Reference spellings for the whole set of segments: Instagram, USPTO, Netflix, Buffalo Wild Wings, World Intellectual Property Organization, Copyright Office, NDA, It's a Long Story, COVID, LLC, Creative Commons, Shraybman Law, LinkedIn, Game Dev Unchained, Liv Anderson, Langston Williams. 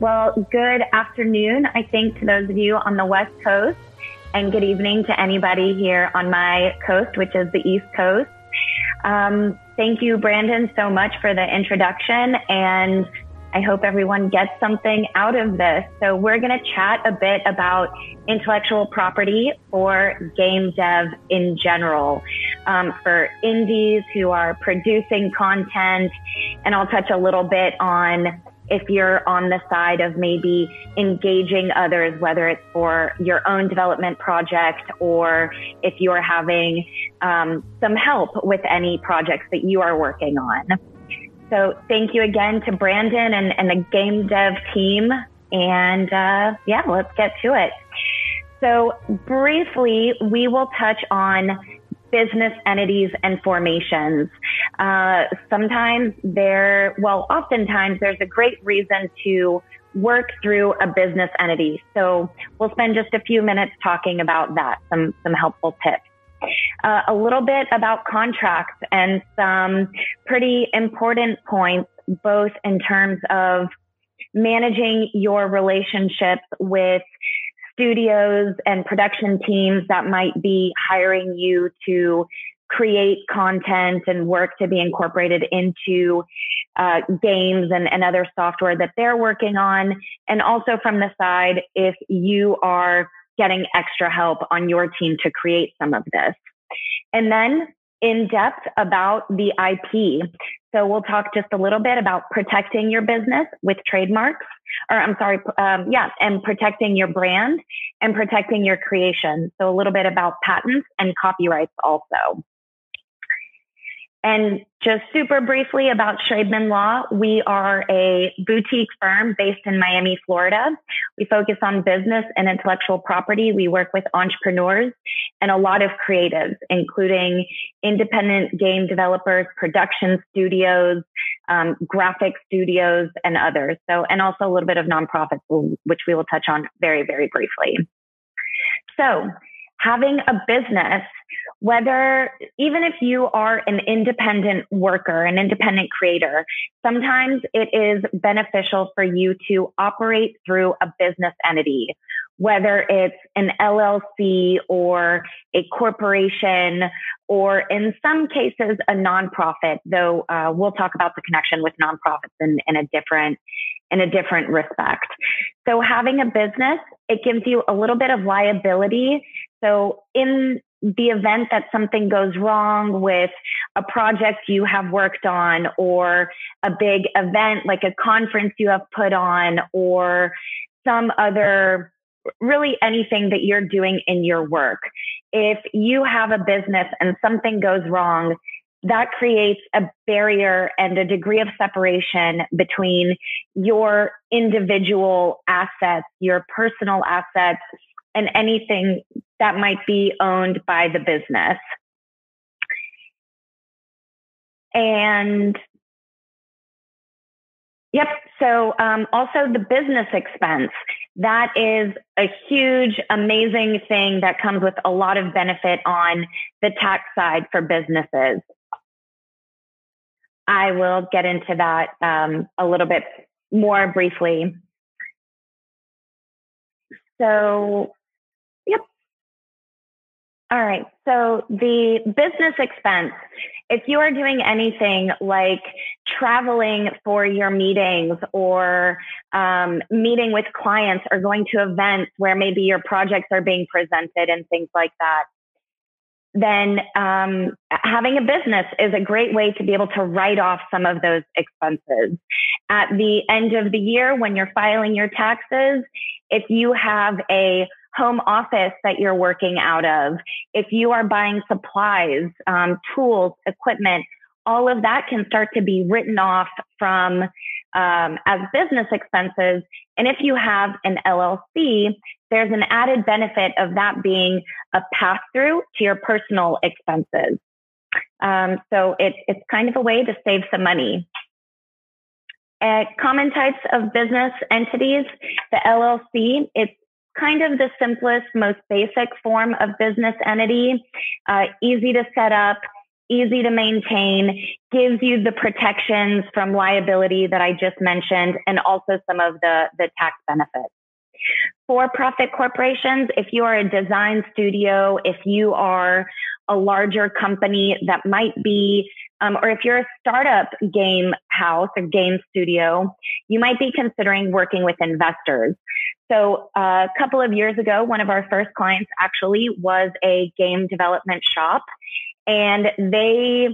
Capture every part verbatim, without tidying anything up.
Well, good afternoon, I think, to those of you on the West Coast, and good evening to anybody here on my coast, which is the East Coast. Um, thank you, Brandon, so much for the introduction, and I hope everyone gets something out of this. So we're going to chat a bit about intellectual property for game dev in general, um, for indies who are producing content, and I'll touch a little bit on if you're on the side of maybe engaging others, whether it's for your own development project or if you're having um, some help with any projects that you are working on. So thank you again to Brandon and, and the game dev team. And uh, yeah, let's get to it. So briefly, we will touch on business entities and formations. Uh, sometimes there, well, oftentimes there's a great reason to work through a business entity. So we'll spend just a few minutes talking about that, some, some helpful tips. Uh, a little bit about contracts and some pretty important points, both in terms of managing your relationships with studios and production teams that might be hiring you to create content and work to be incorporated into uh, games and, and other software that they're working on. And also from the side, if you are getting extra help on your team to create some of this. And then in depth about the I P. So we'll talk just a little bit about protecting your business with trademarks, or I'm sorry, um, yeah, and protecting your brand and protecting your creation. So a little bit about patents and copyrights also. And just super briefly about Shraybman Law, we are a boutique firm based in Miami, Florida. We focus on business and intellectual property. We work with entrepreneurs and a lot of creatives, including independent game developers, production studios, um, graphic studios, and others. So, and also a little bit of nonprofits, which we will touch on very, very briefly. So having a business, whether even if you are an independent worker, an independent creator, sometimes it is beneficial for you to operate through a business entity, whether it's an L L C or a corporation, or in some cases, a nonprofit, though uh, we'll talk about the connection with nonprofits in, in a different in a different respect. So having a business, it gives you a little bit of liability. So in the event that something goes wrong with a project you have worked on, or a big event like a conference you have put on, or some other, really anything that you're doing in your work. If you have a business and something goes wrong, that creates a barrier and a degree of separation between your individual assets, your personal assets, and anything that might be owned by the business. And yep, so um, also the business expense. That is a huge, amazing thing that comes with a lot of benefit on the tax side for businesses. I will get into that um, a little bit more briefly. So, yep. All right. So the business expense, if you are doing anything like traveling for your meetings or um, meeting with clients or going to events where maybe your projects are being presented and things like that, then um, having a business is a great way to be able to write off some of those expenses. At the end of the year, when you're filing your taxes, if you have a home office that you're working out of, if you are buying supplies, um, tools, equipment, all of that can start to be written off from um, as business expenses. And if you have an L L C, there's an added benefit of that being a pass-through to your personal expenses. Um, so it, it's kind of a way to save some money. Uh, common types of business entities, the L L C, it's kind of the simplest, most basic form of business entity, uh, easy to set up, easy to maintain, gives you the protections from liability that I just mentioned, and also some of the, the tax benefits. For-profit corporations, if you are a design studio, if you are a larger company that might be, um, or if you're a startup game house or game studio, you might be considering working with investors. So uh, a couple of years ago, one of our first clients actually was a game development shop, and they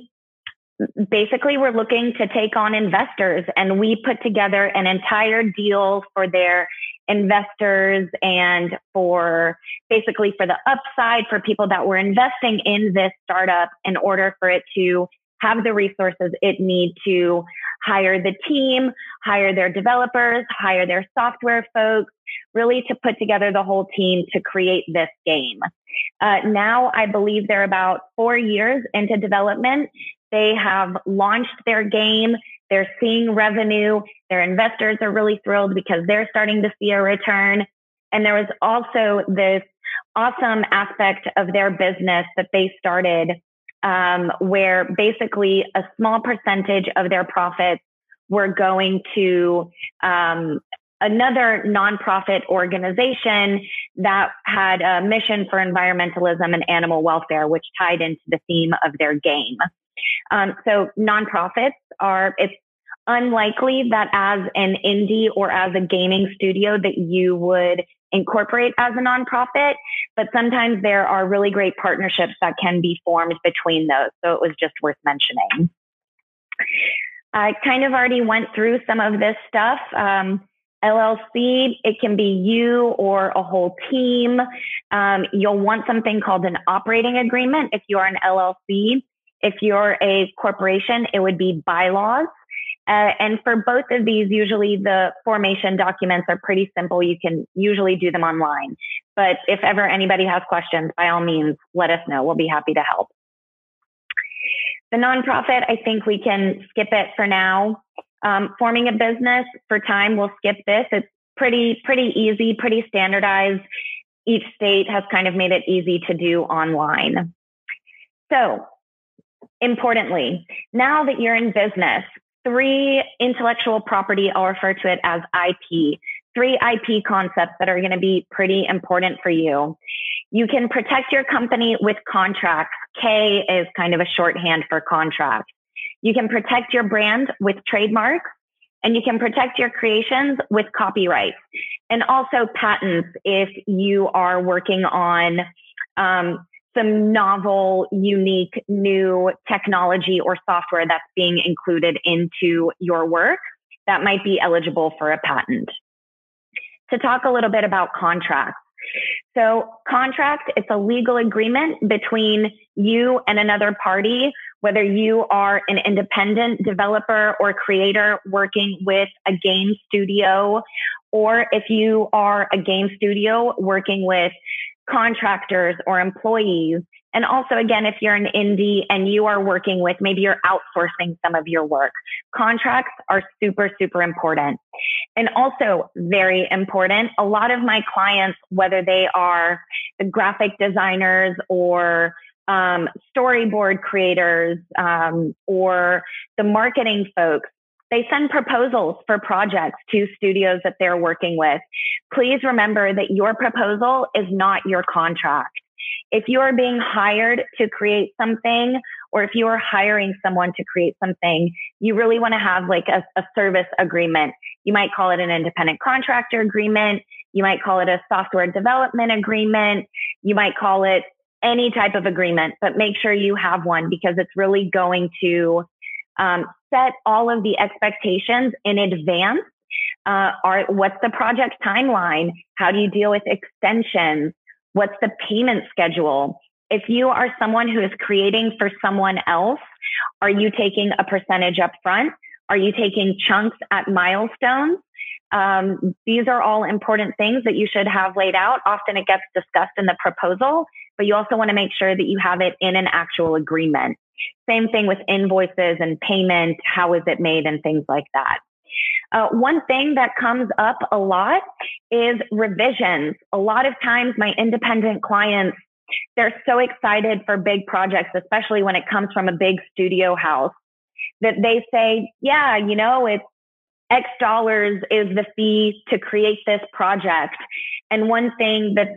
basically were looking to take on investors, and we put together an entire deal for their investors and for basically for the upside for people that were investing in this startup in order for it to have the resources it needs to hire the team, hire their developers, hire their software folks, really to put together the whole team to create this game. Uh, now, I believe they're about four years into development. They have launched their game. They're seeing revenue. Their investors are really thrilled because they're starting to see a return. And there was also this awesome aspect of their business that they started um, where basically a small percentage of their profits were going to um, another nonprofit organization that had a mission for environmentalism and animal welfare, which tied into the theme of their game. Um, so nonprofits are, it's unlikely that as an indie or as a gaming studio that you would incorporate as a nonprofit, but sometimes there are really great partnerships that can be formed between those. So it was just worth mentioning. I kind of already went through some of this stuff. Um, L L C, it can be you or a whole team. Um, you'll want something called an operating agreement if you are an L L C. If you're a corporation, it would be bylaws. Uh, and for both of these, usually the formation documents are pretty simple. You can usually do them online. But if ever anybody has questions, by all means, let us know. We'll be happy to help. The nonprofit, I think we can skip it for now. Um, forming a business for time, we'll skip this. It's pretty, pretty easy, pretty standardized. Each state has kind of made it easy to do online. So, importantly, now that you're in business, three intellectual property, I'll refer to it as I P, three I P concepts that are going to be pretty important for you. You can protect your company with contracts. K is kind of a shorthand for contract. You can protect your brand with trademarks, and you can protect your creations with copyrights, and also patents if you are working on um some novel, unique, new technology or software that's being included into your work that might be eligible for a patent. To talk a little bit about contracts. So contract, it's a legal agreement between you and another party, whether you are an independent developer or creator working with a game studio, or if you are a game studio working with contractors or employees. And also, again, if you're an indie and you are working with, maybe you're outsourcing some of your work, contracts are super, super important. And also very important, a lot of my clients, whether they are the graphic designers or um, storyboard creators um, or the marketing folks, they send proposals for projects to studios that they're working with. Please remember that your proposal is not your contract. If you are being hired to create something, or if you are hiring someone to create something, you really want to have like a, a service agreement. You might call it an independent contractor agreement. You might call it a software development agreement. You might call it any type of agreement, but make sure you have one, because it's really going to um, set all of the expectations in advance. Uh, are, what's the project timeline? How do you deal with extensions? What's the payment schedule? If you are someone who is creating for someone else, are you taking a percentage up front? Are you taking chunks at milestones? Um, these are all important things that you should have laid out. Often it gets discussed in the proposal, but you also want to make sure that you have it in an actual agreement. Same thing with invoices and payment. How is it made and things like that. Uh, one thing that comes up a lot is revisions. A lot of times my independent clients, they're so excited for big projects, especially when it comes from a big studio house, that they say, yeah, you know, it's X dollars is the fee to create this project. And one thing that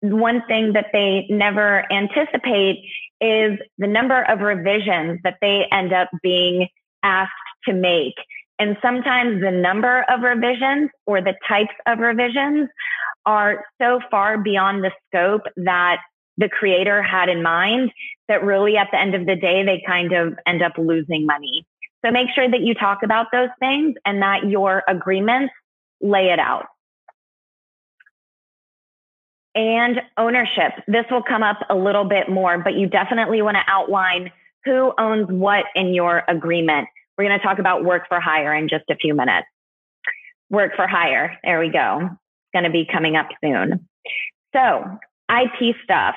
one thing that they never anticipate is the number of revisions that they end up being asked to make. And sometimes the number of revisions or the types of revisions are so far beyond the scope that the creator had in mind that really at the end of the day, they kind of end up losing money. So make sure that you talk about those things and that your agreements lay it out. And ownership. This will come up a little bit more, but you definitely want to outline who owns what in your agreement. We're going to talk about work for hire in just a few minutes. Work for hire. There we go. It's going to be coming up soon. So I P stuff,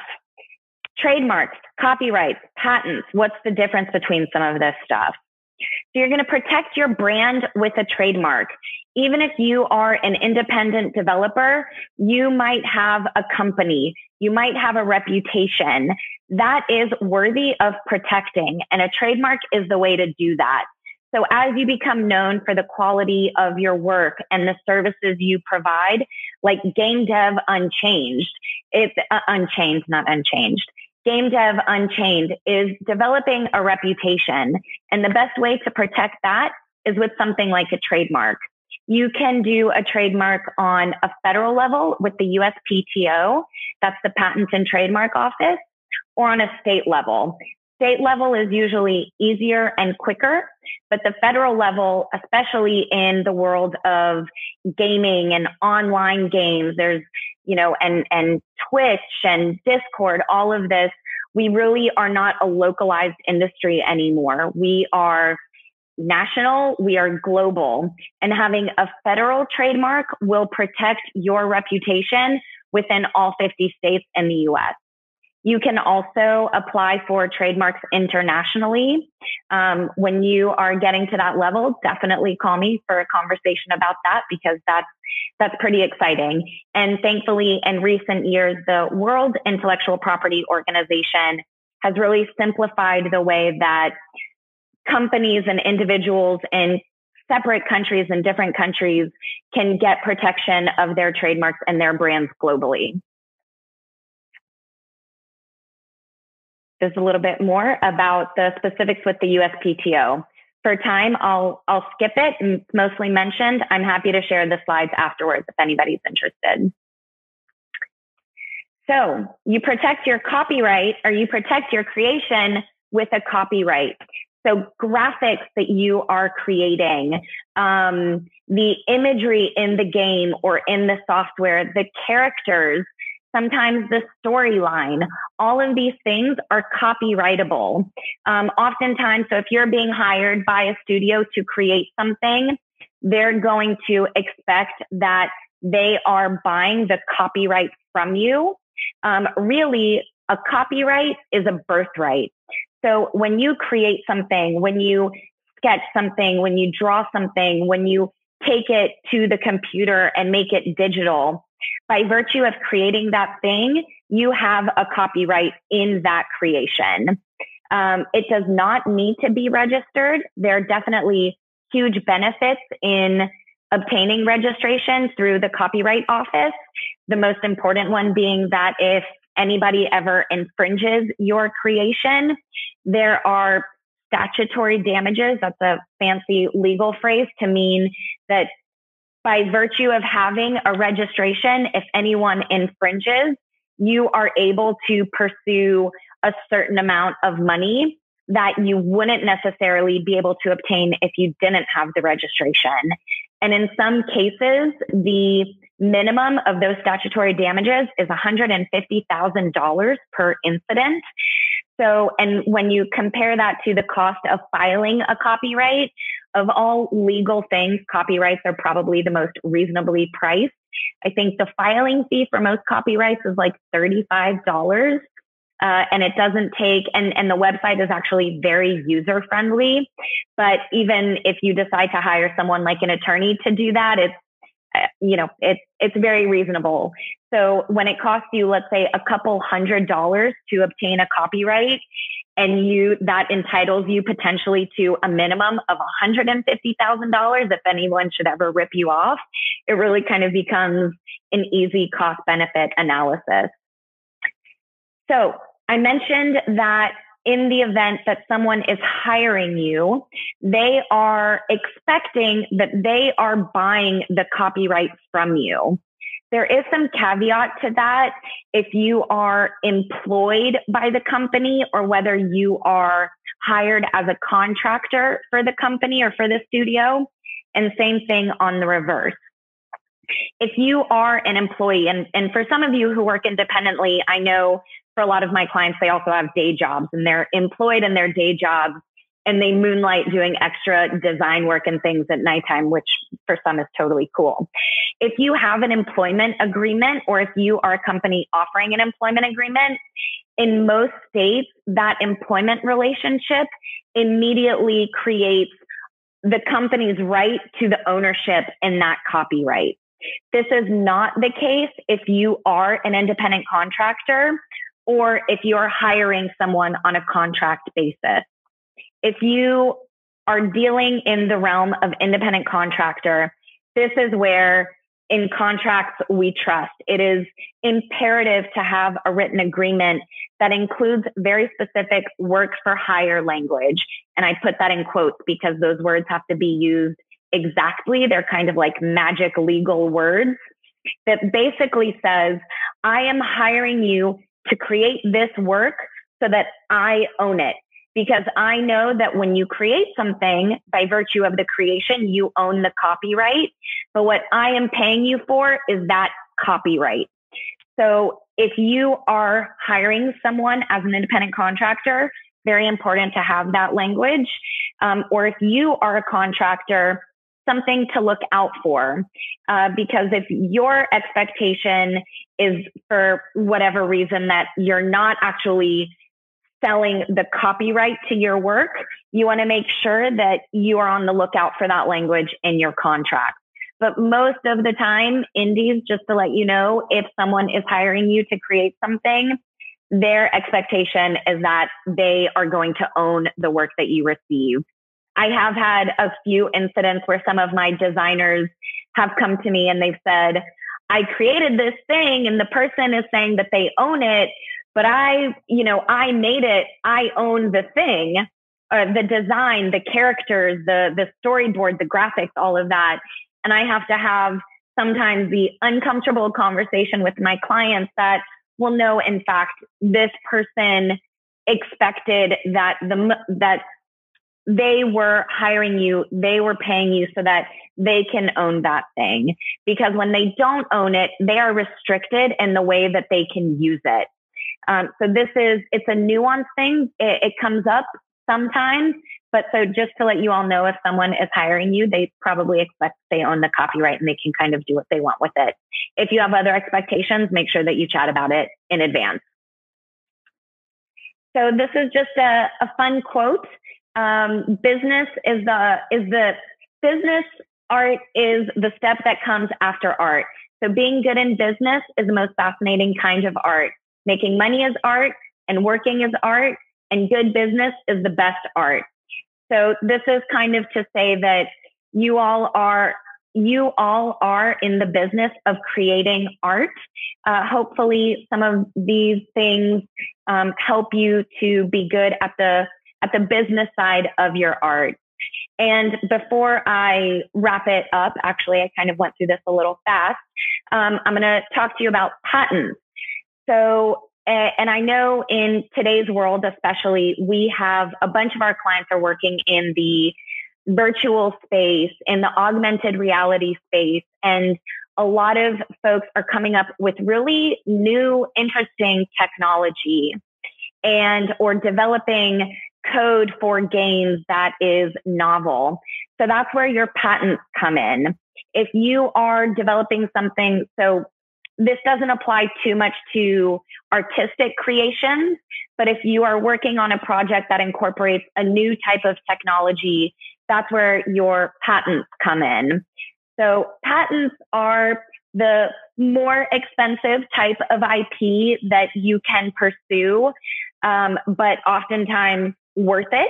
trademarks, copyrights, patents. What's the difference between some of this stuff? So you're going to protect your brand with a trademark. Even if you are an independent developer, you might have a company, you might have a reputation that is worthy of protecting. And a trademark is the way to do that. So as you become known for the quality of your work and the services you provide, like Game Dev Unchained, it's uh, unchained, not unchanged. Game Dev Unchained is developing a reputation. And the best way to protect that is with something like a trademark. You can do a trademark on a federal level with the U S P T O, that's the Patent and Trademark Office, or on a state level. State level is usually easier and quicker, but the federal level, especially in the world of gaming and online games, there's, you know, and, and Twitch and Discord, all of this, we really are not a localized industry anymore. We are national, we are global, and having a federal trademark will protect your reputation within all fifty states in the U S. You can also apply for trademarks internationally. Um, when you are getting to that level, definitely call me for a conversation about that, because that's, that's pretty exciting. And thankfully, in recent years, the World Intellectual Property Organization has really simplified the way that companies and individuals in separate countries and different countries can get protection of their trademarks and their brands globally. There's a little bit more about the specifics with the U S P T O. For time, I'll I'll skip it. It's mostly mentioned. I'm happy to share the slides afterwards if anybody's interested. So you protect your copyright, or you protect your creation with a copyright. So graphics that you are creating, um, the imagery in the game or in the software, the characters, sometimes the storyline, all of these things are copyrightable. Um, oftentimes, so if you're being hired by a studio to create something, they're going to expect that they are buying the copyright from you. Um, really, a copyright is a birthright. So when you create something, when you sketch something, when you draw something, when you take it to the computer and make it digital, by virtue of creating that thing, you have a copyright in that creation. Um, it does not need to be registered. There are definitely huge benefits in obtaining registration through the Copyright Office. The most important one being that if anybody ever infringes your creation, there are statutory damages. That's a fancy legal phrase to mean that by virtue of having a registration, if anyone infringes, you are able to pursue a certain amount of money that you wouldn't necessarily be able to obtain if you didn't have the registration. And in some cases, the minimum of those statutory damages is one hundred fifty thousand dollars per incident. So, and when you compare that to the cost of filing a copyright, of all legal things, copyrights are probably the most reasonably priced. I think the filing fee for most copyrights is like thirty-five dollars. Uh, and it doesn't take, and, and the website is actually very user friendly. But even if you decide to hire someone like an attorney to do that, it's, you know, it's, it's very reasonable. So when it costs you, let's say a couple hundred dollars to obtain a copyright, and you, that entitles you potentially to a minimum of one hundred fifty thousand dollars if anyone should ever rip you off, it really kind of becomes an easy cost benefit analysis. So I mentioned that in the event that someone is hiring you, they are expecting that they are buying the copyright from you. There is some caveat to that. If you are employed by the company or whether you are hired as a contractor for the company or for the studio, and same thing on the reverse. If you are an employee, and, and for some of you who work independently, I know for a lot of my clients, they also have day jobs and they're employed in their day jobs and they moonlight doing extra design work and things at nighttime, which for some is totally cool. If you have an employment agreement or if you are a company offering an employment agreement, in most states, that employment relationship immediately creates the company's right to the ownership in that copyright. This is not the case if you are an independent contractor or if you're hiring someone on a contract basis. If you are dealing in the realm of independent contractor, this is where in contracts we trust. It is imperative to have a written agreement that includes very specific work for hire language. And I put that in quotes because those words have to be used exactly. They're kind of like magic legal words that basically says, I am hiring you to create this work so that I own it. Because I know that when you create something, by virtue of the creation, you own the copyright. But what I am paying you for is that copyright. So if you are hiring someone as an independent contractor, very important to have that language. Um, or if you are a contractor, something to look out for. Uh, because if your expectation is for whatever reason that you're not actually selling the copyright to your work, you want to make sure that you are on the lookout for that language in your contract. But most of the time, indies, just to let you know, if someone is hiring you to create something, their expectation is that they are going to own the work that you receive. I have had a few incidents where some of my designers have come to me and they've said, I created this thing and the person is saying that they own it, but I, you know, I made it, I own the thing, or the design, the characters, the, the storyboard, the graphics, all of that. And I have to have sometimes the uncomfortable conversation with my clients that, well, no, in fact, this person expected that the, that they were hiring you, they were paying you so that they can own that thing. Because when they don't own it, they are restricted in the way that they can use it. Um, so this is, it's a nuanced thing. It, it comes up sometimes, but so just to let you all know, if someone is hiring you, they probably expect they own the copyright and they can kind of do what they want with it. If you have other expectations, make sure that you chat about it in advance. So this is just a, a fun quote. Um, business is the, is the business art is the step that comes after art. So being good in business is the most fascinating kind of art. Making money is art and working is art and good business is the best art. So this is kind of to say that you all are, you all are in the business of creating art. Uh, hopefully some of these things um, help you to be good at the, at the business side of your art. And before I wrap it up, actually, I kind of went through this a little fast. Um, I'm going to talk to you about patents. So, and I know in today's world, especially, we have a bunch of our clients are working in the virtual space, in the augmented reality space. And a lot of folks are coming up with really new, interesting technology and or developing code for games that is novel. So that's where your patents come in. If you are developing something, so this doesn't apply too much to artistic creations, but if you are working on a project that incorporates a new type of technology, that's where your patents come in. So patents are the more expensive type of I P that you can pursue, um, but oftentimes worth it.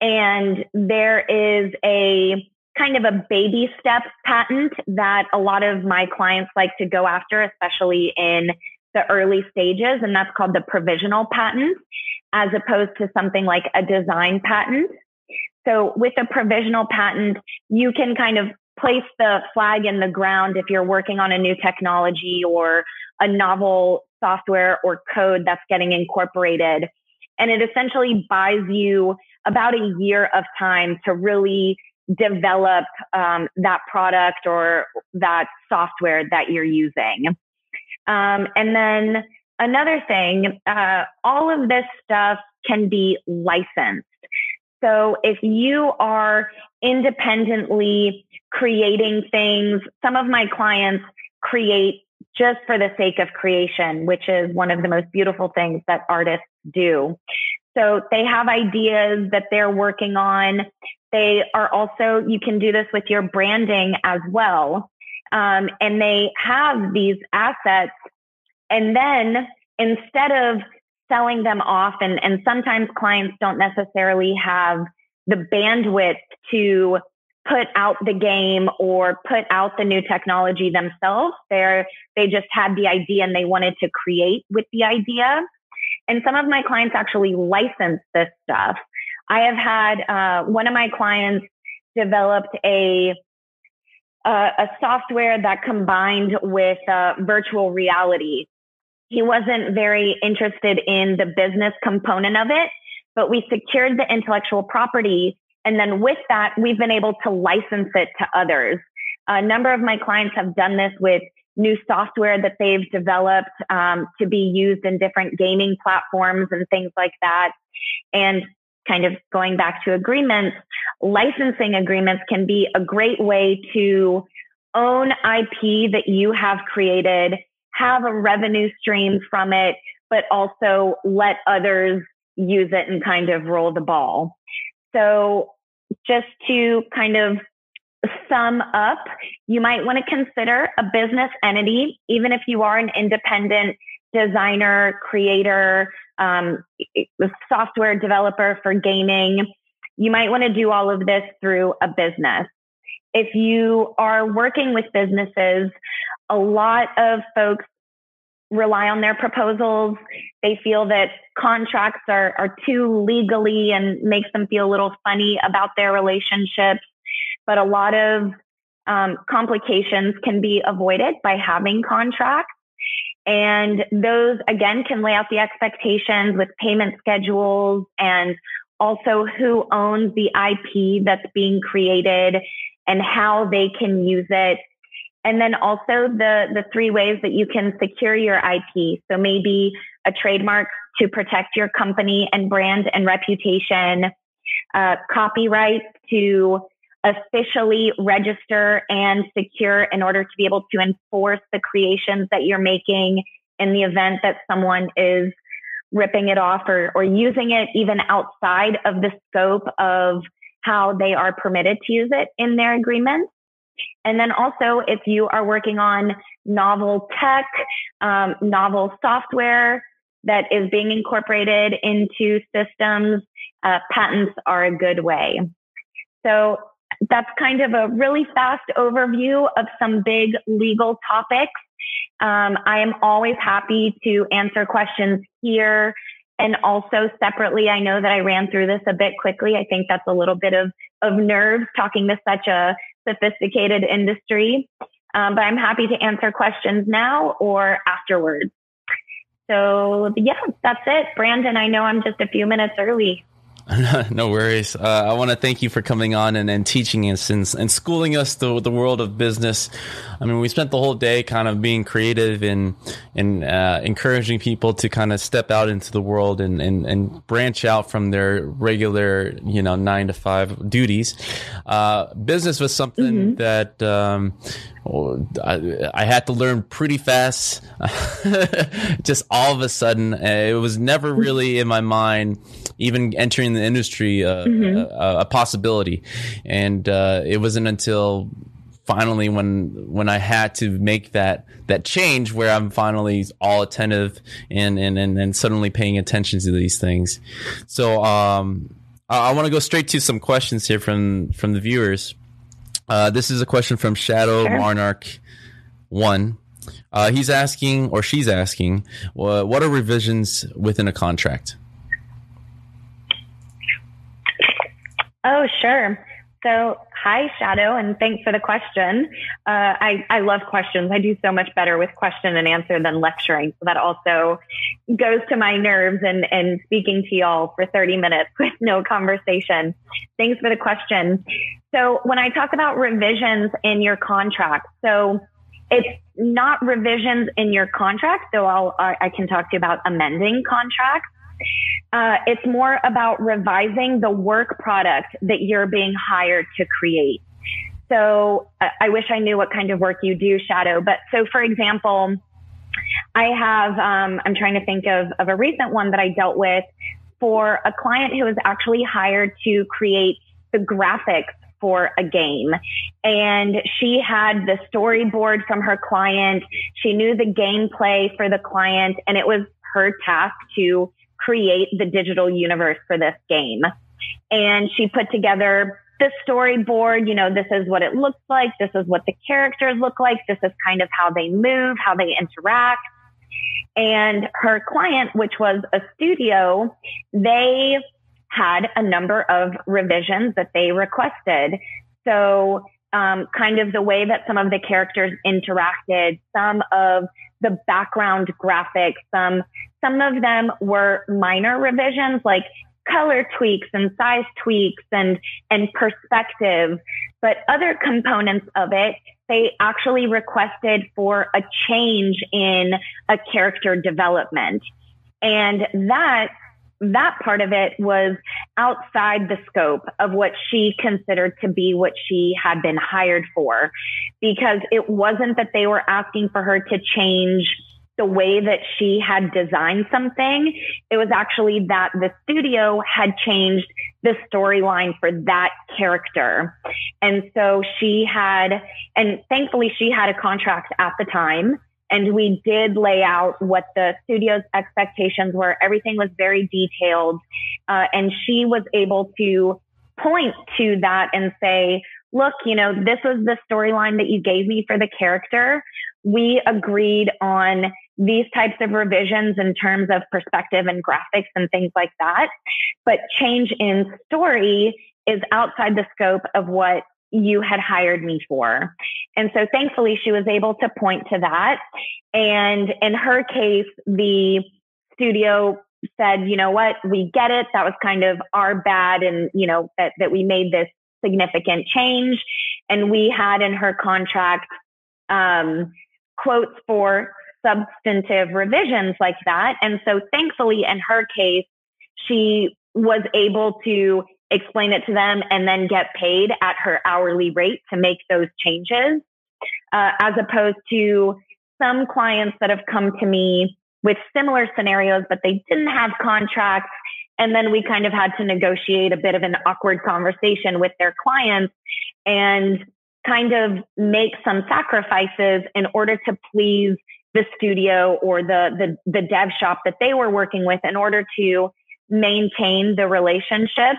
And there is a kind of a baby step patent that a lot of my clients like to go after, especially in the early stages. And that's called the provisional patent, as opposed to something like a design patent. So with a provisional patent, you can kind of place the flag in the ground if you're working on a new technology or a novel software or code that's getting incorporated. And it essentially buys you about a year of time to really develop um, that product or that software that you're using. Um, and then another thing, uh, all of this stuff can be licensed. So if you are independently creating things, some of my clients create just for the sake of creation, which is one of the most beautiful things that artists do. So they have ideas that they're working on. They are also, you can do this with your branding as well. Um, and they have these assets. And then instead of selling them off, and, and sometimes clients don't necessarily have the bandwidth to put out the game or put out the new technology themselves. They're, they just had the idea and they wanted to create with the idea. And some of my clients actually license this stuff. I have had uh, one of my clients developed a uh, a software that combined with uh, virtual reality. He wasn't very interested in the business component of it, but we secured the intellectual property. And then with that, we've been able to license it to others. A number of my clients have done this with new software that they've developed um, to be used in different gaming platforms and things like that. And kind of going back to agreements, licensing agreements can be a great way to own I P that you have created, have a revenue stream from it, but also let others use it and kind of roll the ball. So just to kind of sum up, you might want to consider a business entity, even if you are an independent designer, creator, um, software developer for gaming. You might want to do all of this through a business. If you are working with businesses, a lot of folks rely on their proposals. They feel that contracts are, are too legally and makes them feel a little funny about their relationships. But a lot of um, complications can be avoided by having contracts. And those, again, can lay out the expectations with payment schedules and also who owns the I P that's being created and how they can use it. And then also the, the three ways that you can secure your I P. So maybe a trademark to protect your company and brand and reputation, uh, copyright to officially register and secure in order to be able to enforce the creations that you're making in the event that someone is ripping it off or, or using it even outside of the scope of how they are permitted to use it in their agreement. And then also, if you are working on novel tech, um, novel software that is being incorporated into systems, uh, patents are a good way. So that's kind of a really fast overview of some big legal topics. Um, I am always happy to answer questions here and also separately. I know that I ran through this a bit quickly. I think that's a little bit of, of nerves talking to such a sophisticated industry, um, but I'm happy to answer questions now or afterwards. So yeah, that's it. Brandon, I know I'm just a few minutes early. No worries. Uh, I want to thank you for coming on and, and teaching us and, and schooling us the the world of business. I mean, we spent the whole day kind of being creative and and uh, encouraging people to kind of step out into the world and, and, and branch out from their regular, you know, nine to five duties. Uh, business was something mm-hmm. that um, I, I had to learn pretty fast. Just all of a sudden, it was never really in my mind, even entering the industry uh, mm-hmm. a, a possibility, and uh, it wasn't until finally when when I had to make that that change where I'm finally all attentive and and and, and suddenly paying attention to these things. So um, I, I want to go straight to some questions here from from the viewers. Uh, this is a question from Shadow sure. Monarch One. Uh, he's asking, or she's asking, uh, what are revisions within a contract? Oh, sure. So hi, Shadow, and thanks for the question. Uh, I, I love questions. I do so much better with question and answer than lecturing. So that also goes to my nerves and, and speaking to y'all for thirty minutes with no conversation. Thanks for the question. So when I talk about revisions in your contract, so it's not revisions in your contract, though I'll, I can talk to you about amending contracts. Uh, it's more about revising the work product that you're being hired to create. So uh, I wish I knew what kind of work you do, Shadow. But so, for example, I have, um, I'm trying to think of, of a recent one that I dealt with for a client who was actually hired to create the graphics for a game. And she had the storyboard from her client. She knew the gameplay for the client, and it was her task to create the digital universe for this game. And she put together the storyboard, you know, this is what it looks like. This is what the characters look like. This is kind of how they move, how they interact. And her client, which was a studio, they had a number of revisions that they requested. So um, kind of the way that some of the characters interacted, some of the background graphics, some Some of them were minor revisions like color tweaks and size tweaks and, and perspective, but other components of it, they actually requested for a change in a character development. And that, that part of it was outside the scope of what she considered to be what she had been hired for, because it wasn't that they were asking for her to change the way that she had designed something. It was actually that the studio had changed the storyline for that character. And so she had, and thankfully she had a contract at the time, and we did lay out what the studio's expectations were. Everything was very detailed. Uh, and she was able to point to that and say, look, you know, this was the storyline that you gave me for the character. We agreed on these types of revisions in terms of perspective and graphics and things like that. But change in story is outside the scope of what you had hired me for. And so thankfully she was able to point to that. And in her case, the studio said, you know what, we get it. That was kind of our bad. And, you know, that, that we made this significant change. And we had in her contract, um, quotes for substantive revisions like that. And so thankfully in her case, she was able to explain it to them and then get paid at her hourly rate to make those changes. Uh, as opposed to some clients that have come to me with similar scenarios, but they didn't have contracts. And then we kind of had to negotiate a bit of an awkward conversation with their clients and kind of make some sacrifices in order to please the studio or the, the, the dev shop that they were working with in order to maintain the relationship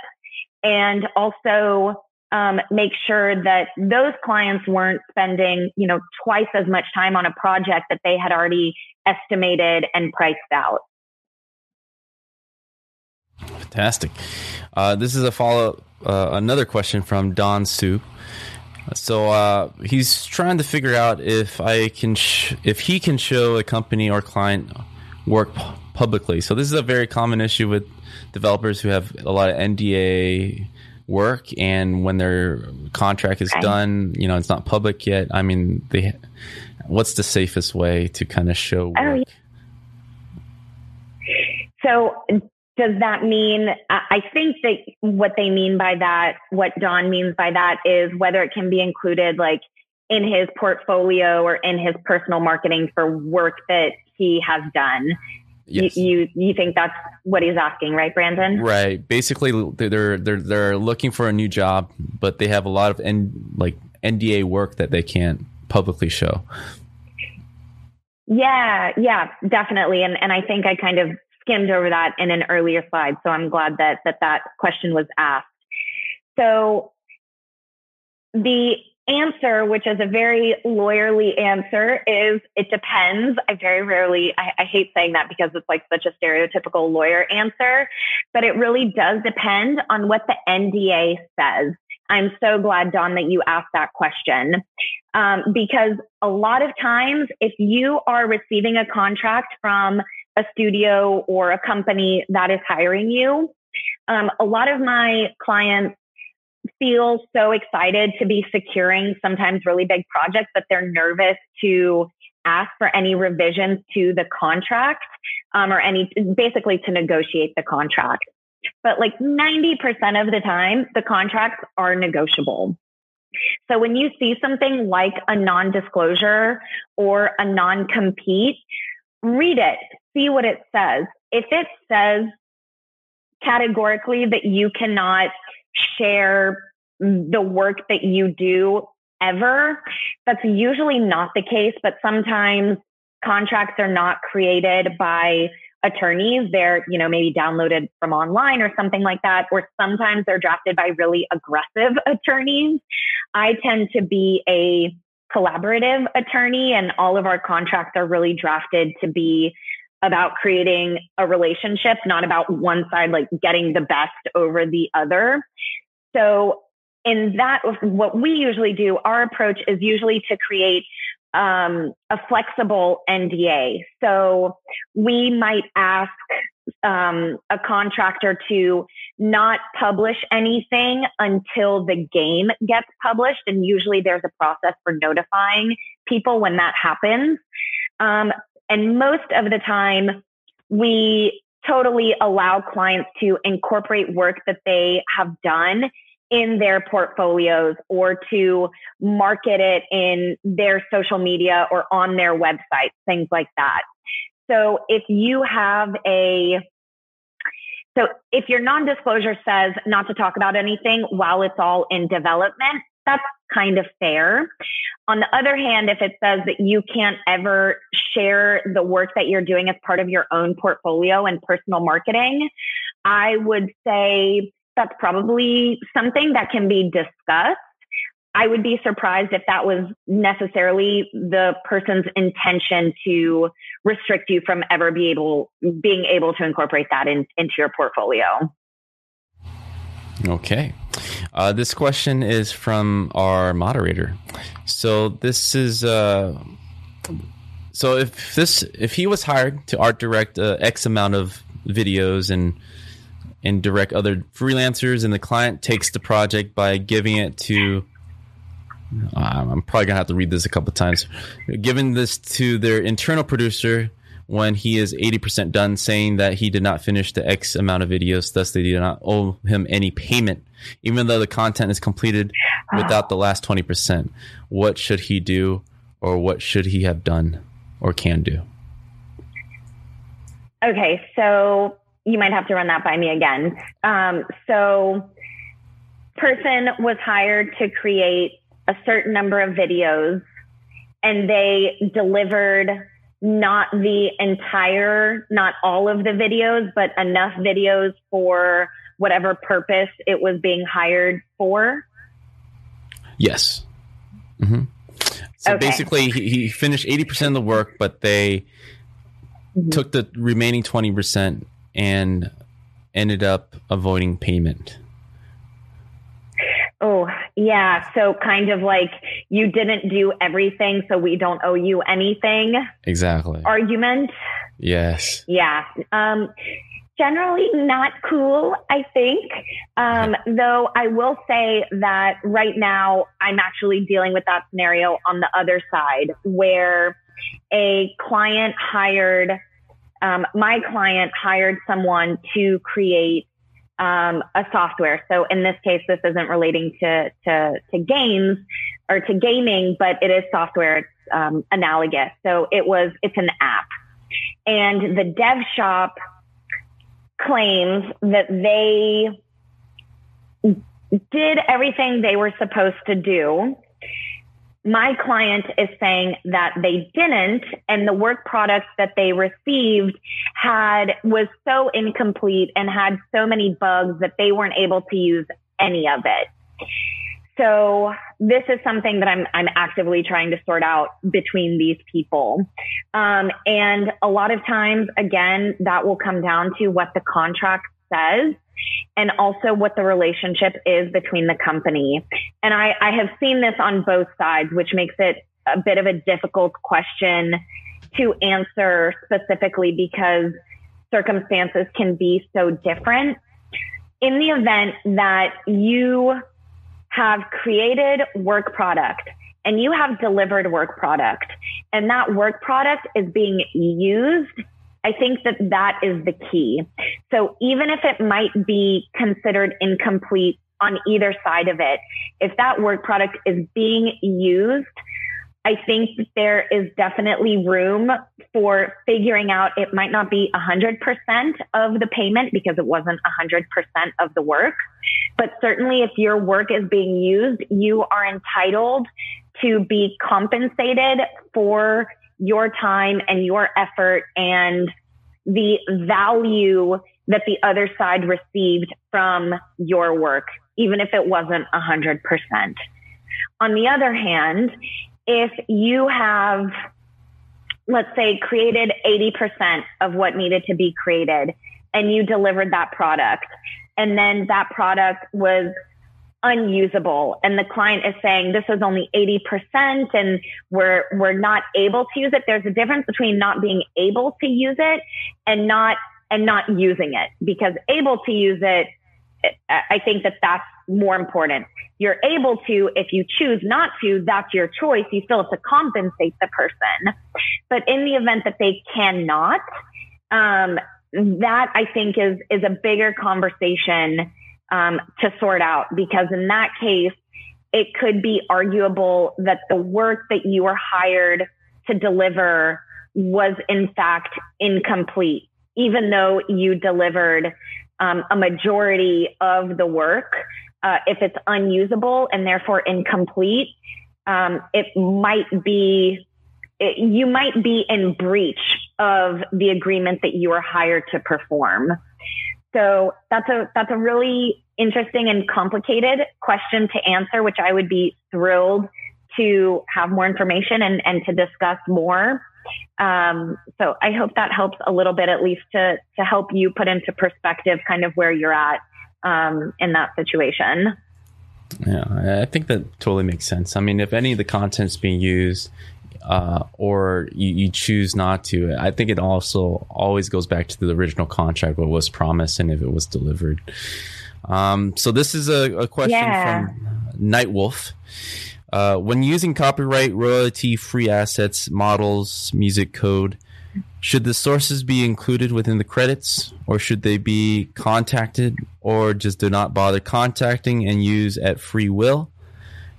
and also um, make sure that those clients weren't spending, you know, twice as much time on a project that they had already estimated and priced out. Fantastic. Uh, this is a follow uh, another question from Don Sue. So uh, he's trying to figure out if I can, sh- if he can show a company or client work p- publicly. So this is a very common issue with developers who have a lot of N D A work, and when their contract is okay. done, you know, it's not public yet. I mean, they, what's the safest way to kind of show work? Oh, yeah. So does that mean, I think that what they mean by that, what Don means by that is whether it can be included like in his portfolio or in his personal marketing for work that he has done. Yes. You, you you think that's what he's asking, right, Brandon? Right. Basically, they're they're they're looking for a new job, but they have a lot of N, like N D A work that they can't publicly show. Yeah, yeah, definitely. And and I think I kind of skimmed over that in an earlier slide, so I'm glad that that, that question was asked. So the answer, which is a very lawyerly answer, is it depends. I very rarely, I, I hate saying that because it's like such a stereotypical lawyer answer, but it really does depend on what the N D A says. I'm so glad, Don, that you asked that question, um, because a lot of times if you are receiving a contract from a studio or a company that is hiring you, um, a lot of my clients feel so excited to be securing sometimes really big projects, but they're nervous to ask for any revisions to the contract, um, or any, basically to negotiate the contract. But like ninety percent of the time, the contracts are negotiable. So when you see something like a non-disclosure or a non-compete, read it, see what it says. If it says categorically that you cannot share the work that you do ever, that's usually not the case, but sometimes contracts are not created by attorneys. They're, you know, maybe downloaded from online or something like that, or sometimes they're drafted by really aggressive attorneys. I tend to be a collaborative attorney, and all of our contracts are really drafted to be about creating a relationship, not about one side, like getting the best over the other. So in that, what we usually do, our approach is usually to create um, a flexible N D A. So we might ask um, a contractor to not publish anything until the game gets published. And usually there's a process for notifying people when that happens. Um, And most of the time, we totally allow clients to incorporate work that they have done in their portfolios or to market it in their social media or on their website, things like that. So if you have a, so if your non-disclosure says not to talk about anything while it's all in development, that's kind of fair. On the other hand, if it says that you can't ever share the work that you're doing as part of your own portfolio and personal marketing, I would say that's probably something that can be discussed. I would be surprised if that was necessarily the person's intention to restrict you from ever be able, being able to incorporate that in, into your portfolio. Okay. Uh, this question is from our moderator. So this is uh, so if this if he was hired to art direct uh, X amount of videos and and direct other freelancers, and the client takes the project by giving it to uh, I'm probably gonna have to read this a couple of times, giving this to their internal producer when he is eighty percent done, saying that he did not finish the X amount of videos, thus they do not owe him any payment, even though the content is completed without the last twenty percent. What should he do, or what should he have done or can do? Okay, so you might have to run that by me again. Um, so person was hired to create a certain number of videos, and they delivered not the entire, not all of the videos, but enough videos for whatever purpose it was being hired for? Yes. Mm-hmm. So okay. Basically, he, he finished eighty percent of the work, but they mm-hmm. took the remaining twenty percent and ended up avoiding payment. Oh, yeah. So kind of like you didn't do everything, so we don't owe you anything. Exactly. Argument. Yes. Yeah. Um, generally not cool, I think. Um, though I will say that right now I'm actually dealing with that scenario on the other side, where a client hired, um, my client hired someone to create um, a software. So in this case, this isn't relating to, to, to games or to gaming, but it is software. It's um, analogous. So it was, it's an app, and the dev shop claims that they did everything they were supposed to do. My client is saying that they didn't, and the work product that they received had was so incomplete and had so many bugs that they weren't able to use any of it. So this is something that I'm I'm actively trying to sort out between these people. Um, and a lot of times, again, that will come down to what the contract says and also what the relationship is between the company. And I, I have seen this on both sides, which makes it a bit of a difficult question to answer specifically because circumstances can be so different. In the event that you have created work product and you have delivered work product and that work product is being used, I think that that is the key. So even if it might be considered incomplete on either side of it, if that work product is being used, I think that there is definitely room for figuring out it might not be one hundred percent of the payment because it wasn't one hundred percent of the work. But certainly if your work is being used, you are entitled to be compensated for your time and your effort and the value that the other side received from your work, even if it wasn't one hundred percent. On the other hand, if you have, let's say, created eighty percent of what needed to be created and you delivered that product, and then that product was unusable and the client is saying this is only eighty percent and we're, we're not able to use it. There's a difference between not being able to use it and not, and not using it, because able to use it, I think that that's more important. You're able to, if you choose not to, that's your choice. You still have to compensate the person. But in the event that they cannot, um, that I think is, is a bigger conversation, um, to sort out, because in that case, it could be arguable that the work that you were hired to deliver was in fact incomplete, even though you delivered um, a majority of the work. Uh, if it's unusable and therefore incomplete, um, it might be, it, you might be in breach of the agreement that you were hired to perform. So that's a, that's a really interesting and complicated question to answer, which I would be thrilled to have more information and, and to discuss more. Um, so I hope that helps a little bit, at least to, to help you put into perspective kind of where you're at, um, in that situation. Yeah, I think that totally makes sense. I mean, if any of the content's being used, uh, or you, you choose not to, I think it also always goes back to the original contract, what was promised and if it was delivered. Um, so this is a, a question yeah. from Nightwolf. Uh, when using copyright, royalty-free assets, models, music code, should the sources be included within the credits, or should they be contacted, or just do not bother contacting and use at free will?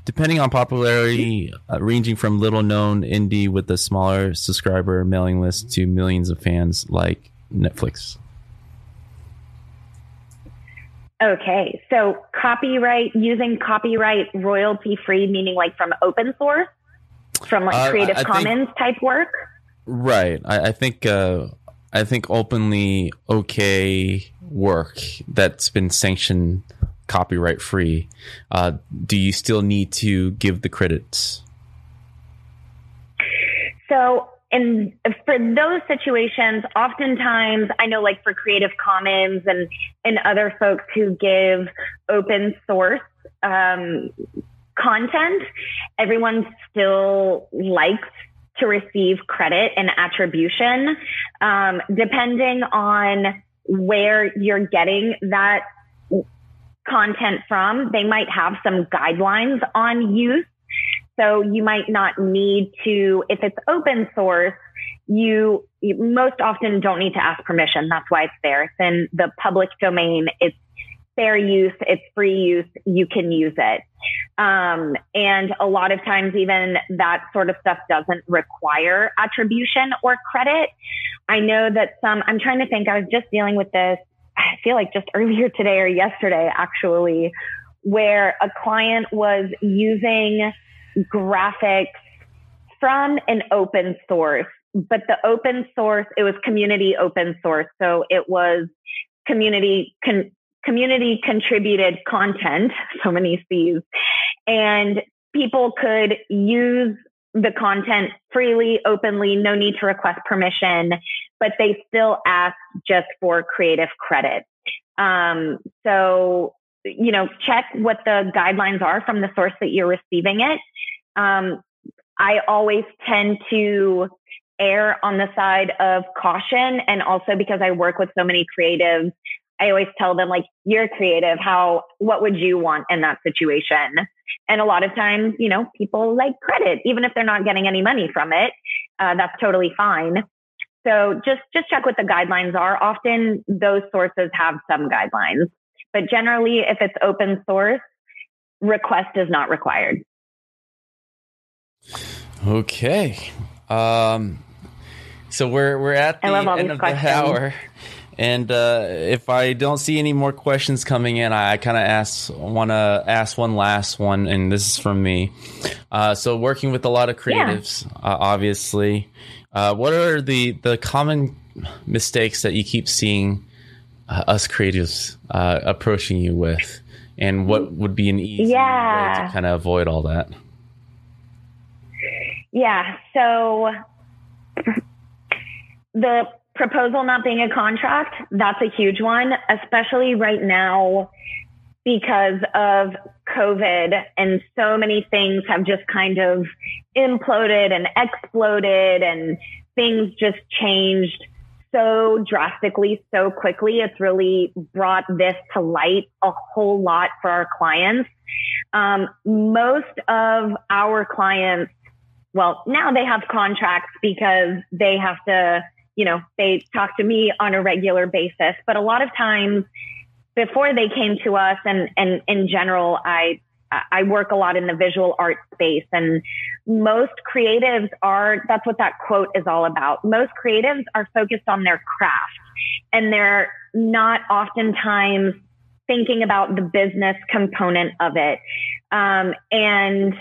Depending on popularity, uh, ranging from little-known indie with a smaller subscriber mailing list to millions of fans like Netflix. Okay, so copyright, using copyright royalty-free, meaning like from open source, from like Creative uh, I, I Commons think, type work? Right. I, I think uh, I think openly okay work that's been sanctioned copyright-free, uh, do you still need to give the credits? So, and for those situations, oftentimes, I know like for Creative Commons and, and other folks who give open source um, content, everyone still likes to receive credit and attribution, um, depending on where you're getting that content from. They might have some guidelines on use. So you might not need to, if it's open source, you, you most often don't need to ask permission. That's why it's there. It's in the public domain. It's fair use. It's free use. You can use it. Um, and a lot of times even that sort of stuff doesn't require attribution or credit. I know that some, I'm trying to think, I was just dealing with this, I feel like just earlier today or yesterday actually, where a client was using graphics from an open source, but the open source, it was community open source. So it was community con- community contributed content, so many C's, and people could use the content freely, openly, no need to request permission, but they still asked just for creative credit. Um, so, you know, check what the guidelines are from the source that you're receiving it. Um, I always tend to err on the side of caution. And also because I work with so many creatives, I always tell them, like, you're creative. How, what would you want in that situation? And a lot of times, you know, people like credit, even if they're not getting any money from it. Uh, that's totally fine. So just, just check what the guidelines are. Often those sources have some guidelines, but generally if it's open source, request is not required. Okay. Um, so we're, we're at the end of the hour. And uh, if I don't see any more questions coming in, I, I kind of ask want to ask one last one, and this is from me. Uh, so, working with a lot of creatives, yeah. uh, obviously, uh, what are the, the common mistakes that you keep seeing uh, us creatives uh, approaching you with, and what would be an easy yeah. way to kind of avoid all that? Yeah. So the proposal not being a contract, that's a huge one, especially right now because of COVID, and so many things have just kind of imploded and exploded and things just changed so drastically, so quickly. It's really brought this to light a whole lot for our clients. Um, most of our clients, well, now they have contracts because they have to, you know, they talk to me on a regular basis, but a lot of times before they came to us, and, and in general, I, I work a lot in the visual art space, and most creatives are, that's what that quote is all about. Most creatives are focused on their craft, and they're not oftentimes thinking about the business component of it. Um, and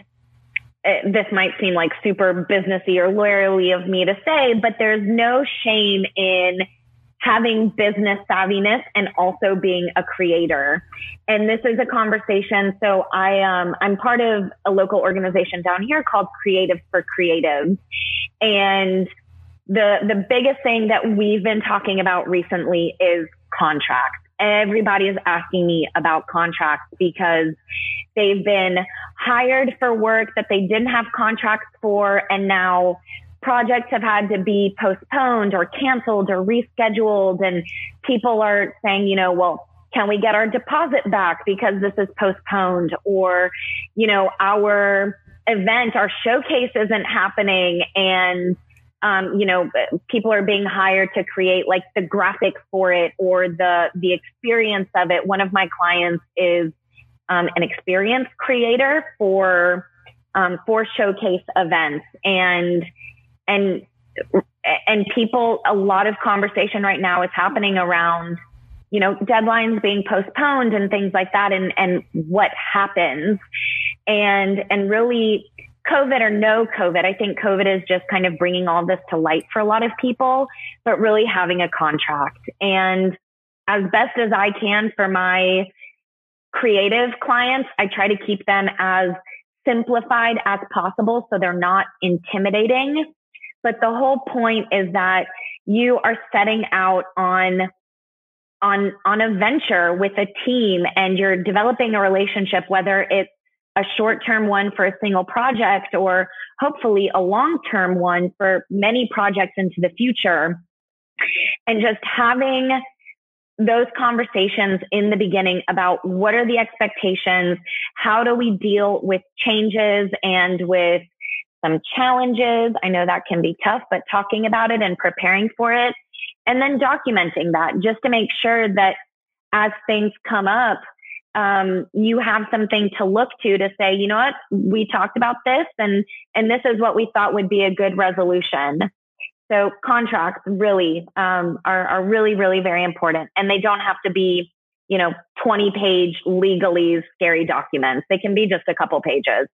this might seem like super businessy or lawyerly of me to say, but there's no shame in having business savviness and also being a creator. And this is a conversation. So I, um, I'm part of a local organization down here called Creative for Creatives. And the, the biggest thing that we've been talking about recently is contracts. Everybody is asking me about contracts because they've been hired for work that they didn't have contracts for, and now projects have had to be postponed or canceled or rescheduled, and people are saying, you know, well, can we get our deposit back because this is postponed? Or, you know, our event, our showcase isn't happening, and Um, you know, people are being hired to create like the graphic for it or the, the experience of it. One of my clients is um, an experience creator for, um, for showcase events, and, and, and people, a lot of conversation right now is happening around, you know, deadlines being postponed and things like that, and, and what happens, and, and really, COVID or no COVID, I think COVID is just kind of bringing all this to light for a lot of people, but really having a contract. And as best as I can for my creative clients, I try to keep them as simplified as possible so they're not intimidating. But the whole point is that you are setting out on on on a venture with a team, and you're developing a relationship, whether it's a short-term one for a single project, or hopefully a long-term one for many projects into the future. And just having those conversations in the beginning about what are the expectations, how do we deal with changes and with some challenges. I know that can be tough, but talking about it and preparing for it, and then documenting that just to make sure that as things come up, um, you have something to look to to say, you know what, we talked about this and, and this is what we thought would be a good resolution. So contracts really um, are, are really, really very important. And they don't have to be, you know, twenty page legalese scary documents. They can be just a couple pages.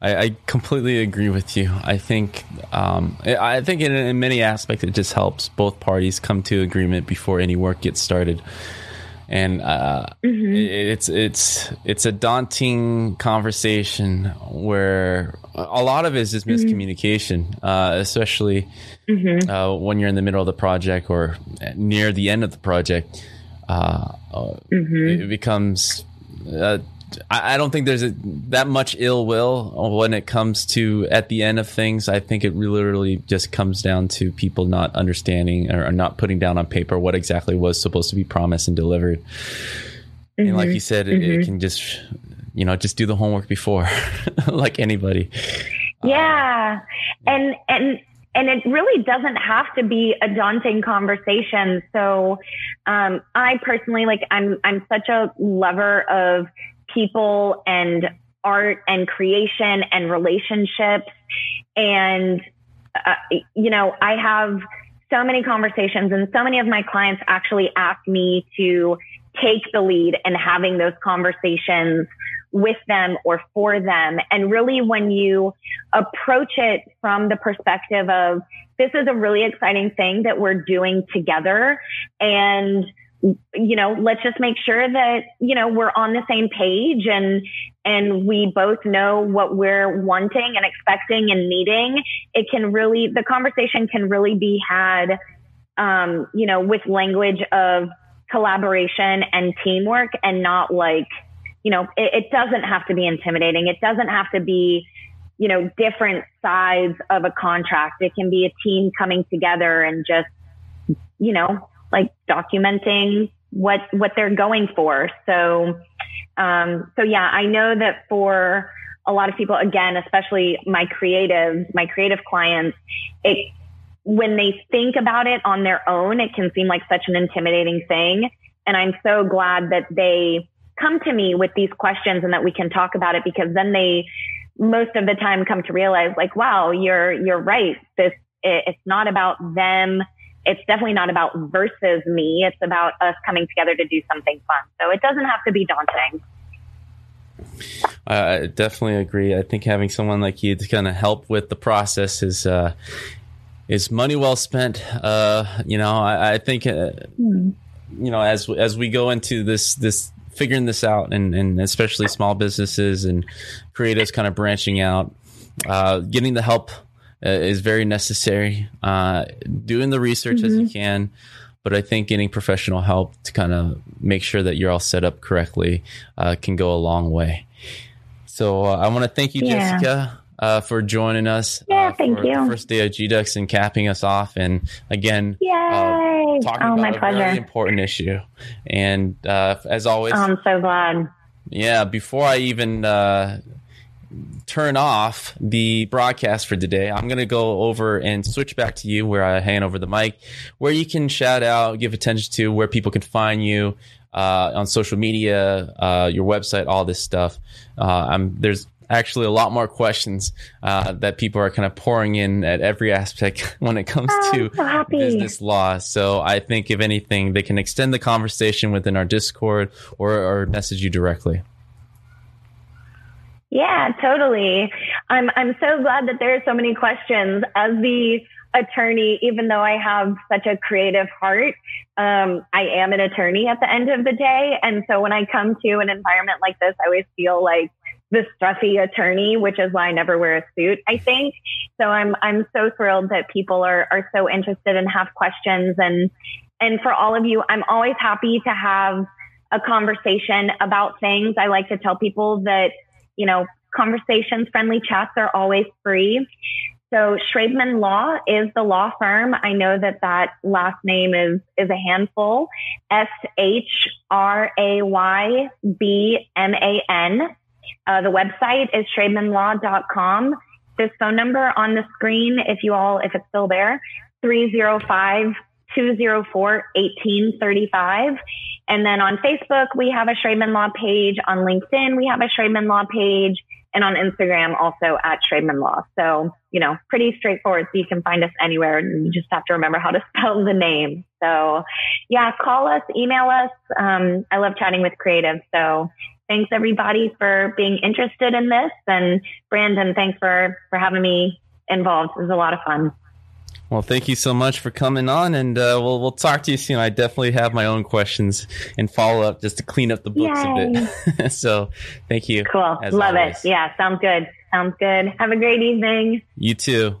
I, I completely agree with you. I think um, I think in, in many aspects, it just helps both parties come to agreement before any work gets started. And uh, mm-hmm. it's it's it's a daunting conversation where a lot of it is just miscommunication, mm-hmm. uh, especially mm-hmm. uh, when you're in the middle of the project or near the end of the project. Uh, mm-hmm. It becomes. Uh, I don't think there's a, that much ill will when it comes to at the end of things. I think it literally just comes down to people not understanding or not putting down on paper what exactly was supposed to be promised and delivered. Mm-hmm. And like you said, mm-hmm. it, it can just, you know, just do the homework before like anybody. Yeah. Uh, and, and, and it really doesn't have to be a daunting conversation. So, um, I personally, like I'm, I'm such a lover of people and art and creation and relationships. And, uh, you know, I have so many conversations and so many of my clients actually ask me to take the lead and having those conversations with them or for them. And really when you approach it from the perspective of, this is a really exciting thing that we're doing together. And you know, let's just make sure that, you know, we're on the same page and, and we both know what we're wanting and expecting and needing. It can really, the conversation can really be had, um, you know, with language of collaboration and teamwork and not like, you know, it, it doesn't have to be intimidating. It doesn't have to be, you know, different sides of a contract. It can be a team coming together and just, you know, like documenting what, what they're going for. So, um, so yeah, I know that for a lot of people, again, especially my creatives, my creative clients, it, when they think about it on their own, it can seem like such an intimidating thing. And I'm so glad that they come to me with these questions and that we can talk about it, because then they, most of the time, come to realize like, wow, you're, you're right. This, it, it's not about them. It's definitely not about versus me. It's about us coming together to do something fun. So it doesn't have to be daunting. Uh, I definitely agree. I think having someone like you to kind of help with the process is uh, is money well spent. Uh, you know, I, I think, uh, mm. you know, as as we go into this this figuring this out, and, and especially small businesses and creatives kind of branching out, uh, getting the help is very necessary. Uh, doing the research mm-hmm. as you can, but I think getting professional help to kind of make sure that you're all set up correctly uh, can go a long way. So uh, I want to thank you, yeah. Jessica, uh, for joining us. Yeah, uh, thank you. The first day of G DEX and capping us off. And again, Yay. Uh, talking oh, about my a pleasure. Very important issue. And uh, as always, oh, I'm so glad. Yeah, before I even... Uh, turn off the broadcast for today, I'm going to go over and switch back to you where I hand over the mic, where you can shout out, give attention to where people can find you uh, on social media, uh, your website, all this stuff. Uh, I'm, there's actually a lot more questions uh, that people are kind of pouring in at every aspect when it comes I'm to so business law. So I think if anything, they can extend the conversation within our Discord or, or message you directly. Yeah, totally. I'm I'm so glad that there are so many questions. As the attorney, even though I have such a creative heart, um, I am an attorney at the end of the day. And so when I come to an environment like this, I always feel like the stuffy attorney, which is why I never wear a suit, I think. So I'm I'm so thrilled that people are are so interested and have questions. And and for all of you, I'm always happy to have a conversation about things. I like to tell people that, you know, conversations, friendly chats are always free. So Shraybman Law is the law firm. I know that that last name is, is a handful. S H R A Y B M A N. Uh, the website is shraybman law dot com. This phone number on the screen, if you all, if it's still there, three oh five, two oh four, eighteen thirty-five. And then on Facebook, we have a Shraybman Law page. On LinkedIn, we have a Shraybman Law page. And on Instagram, also at Shraybman Law. So, you know, pretty straightforward. So you can find us anywhere, and you just have to remember how to spell the name. So yeah, call us, email us. Um, I love chatting with creatives. So thanks everybody for being interested in this. And Brandon, thanks for, for having me involved. It was a lot of fun. Well, thank you so much for coming on, and uh, we'll we'll talk to you soon. I definitely have my own questions and follow up just to clean up the books Yay. a bit. So, thank you. Cool, love always. it. Yeah, sounds good. Sounds good. Have a great evening. You too.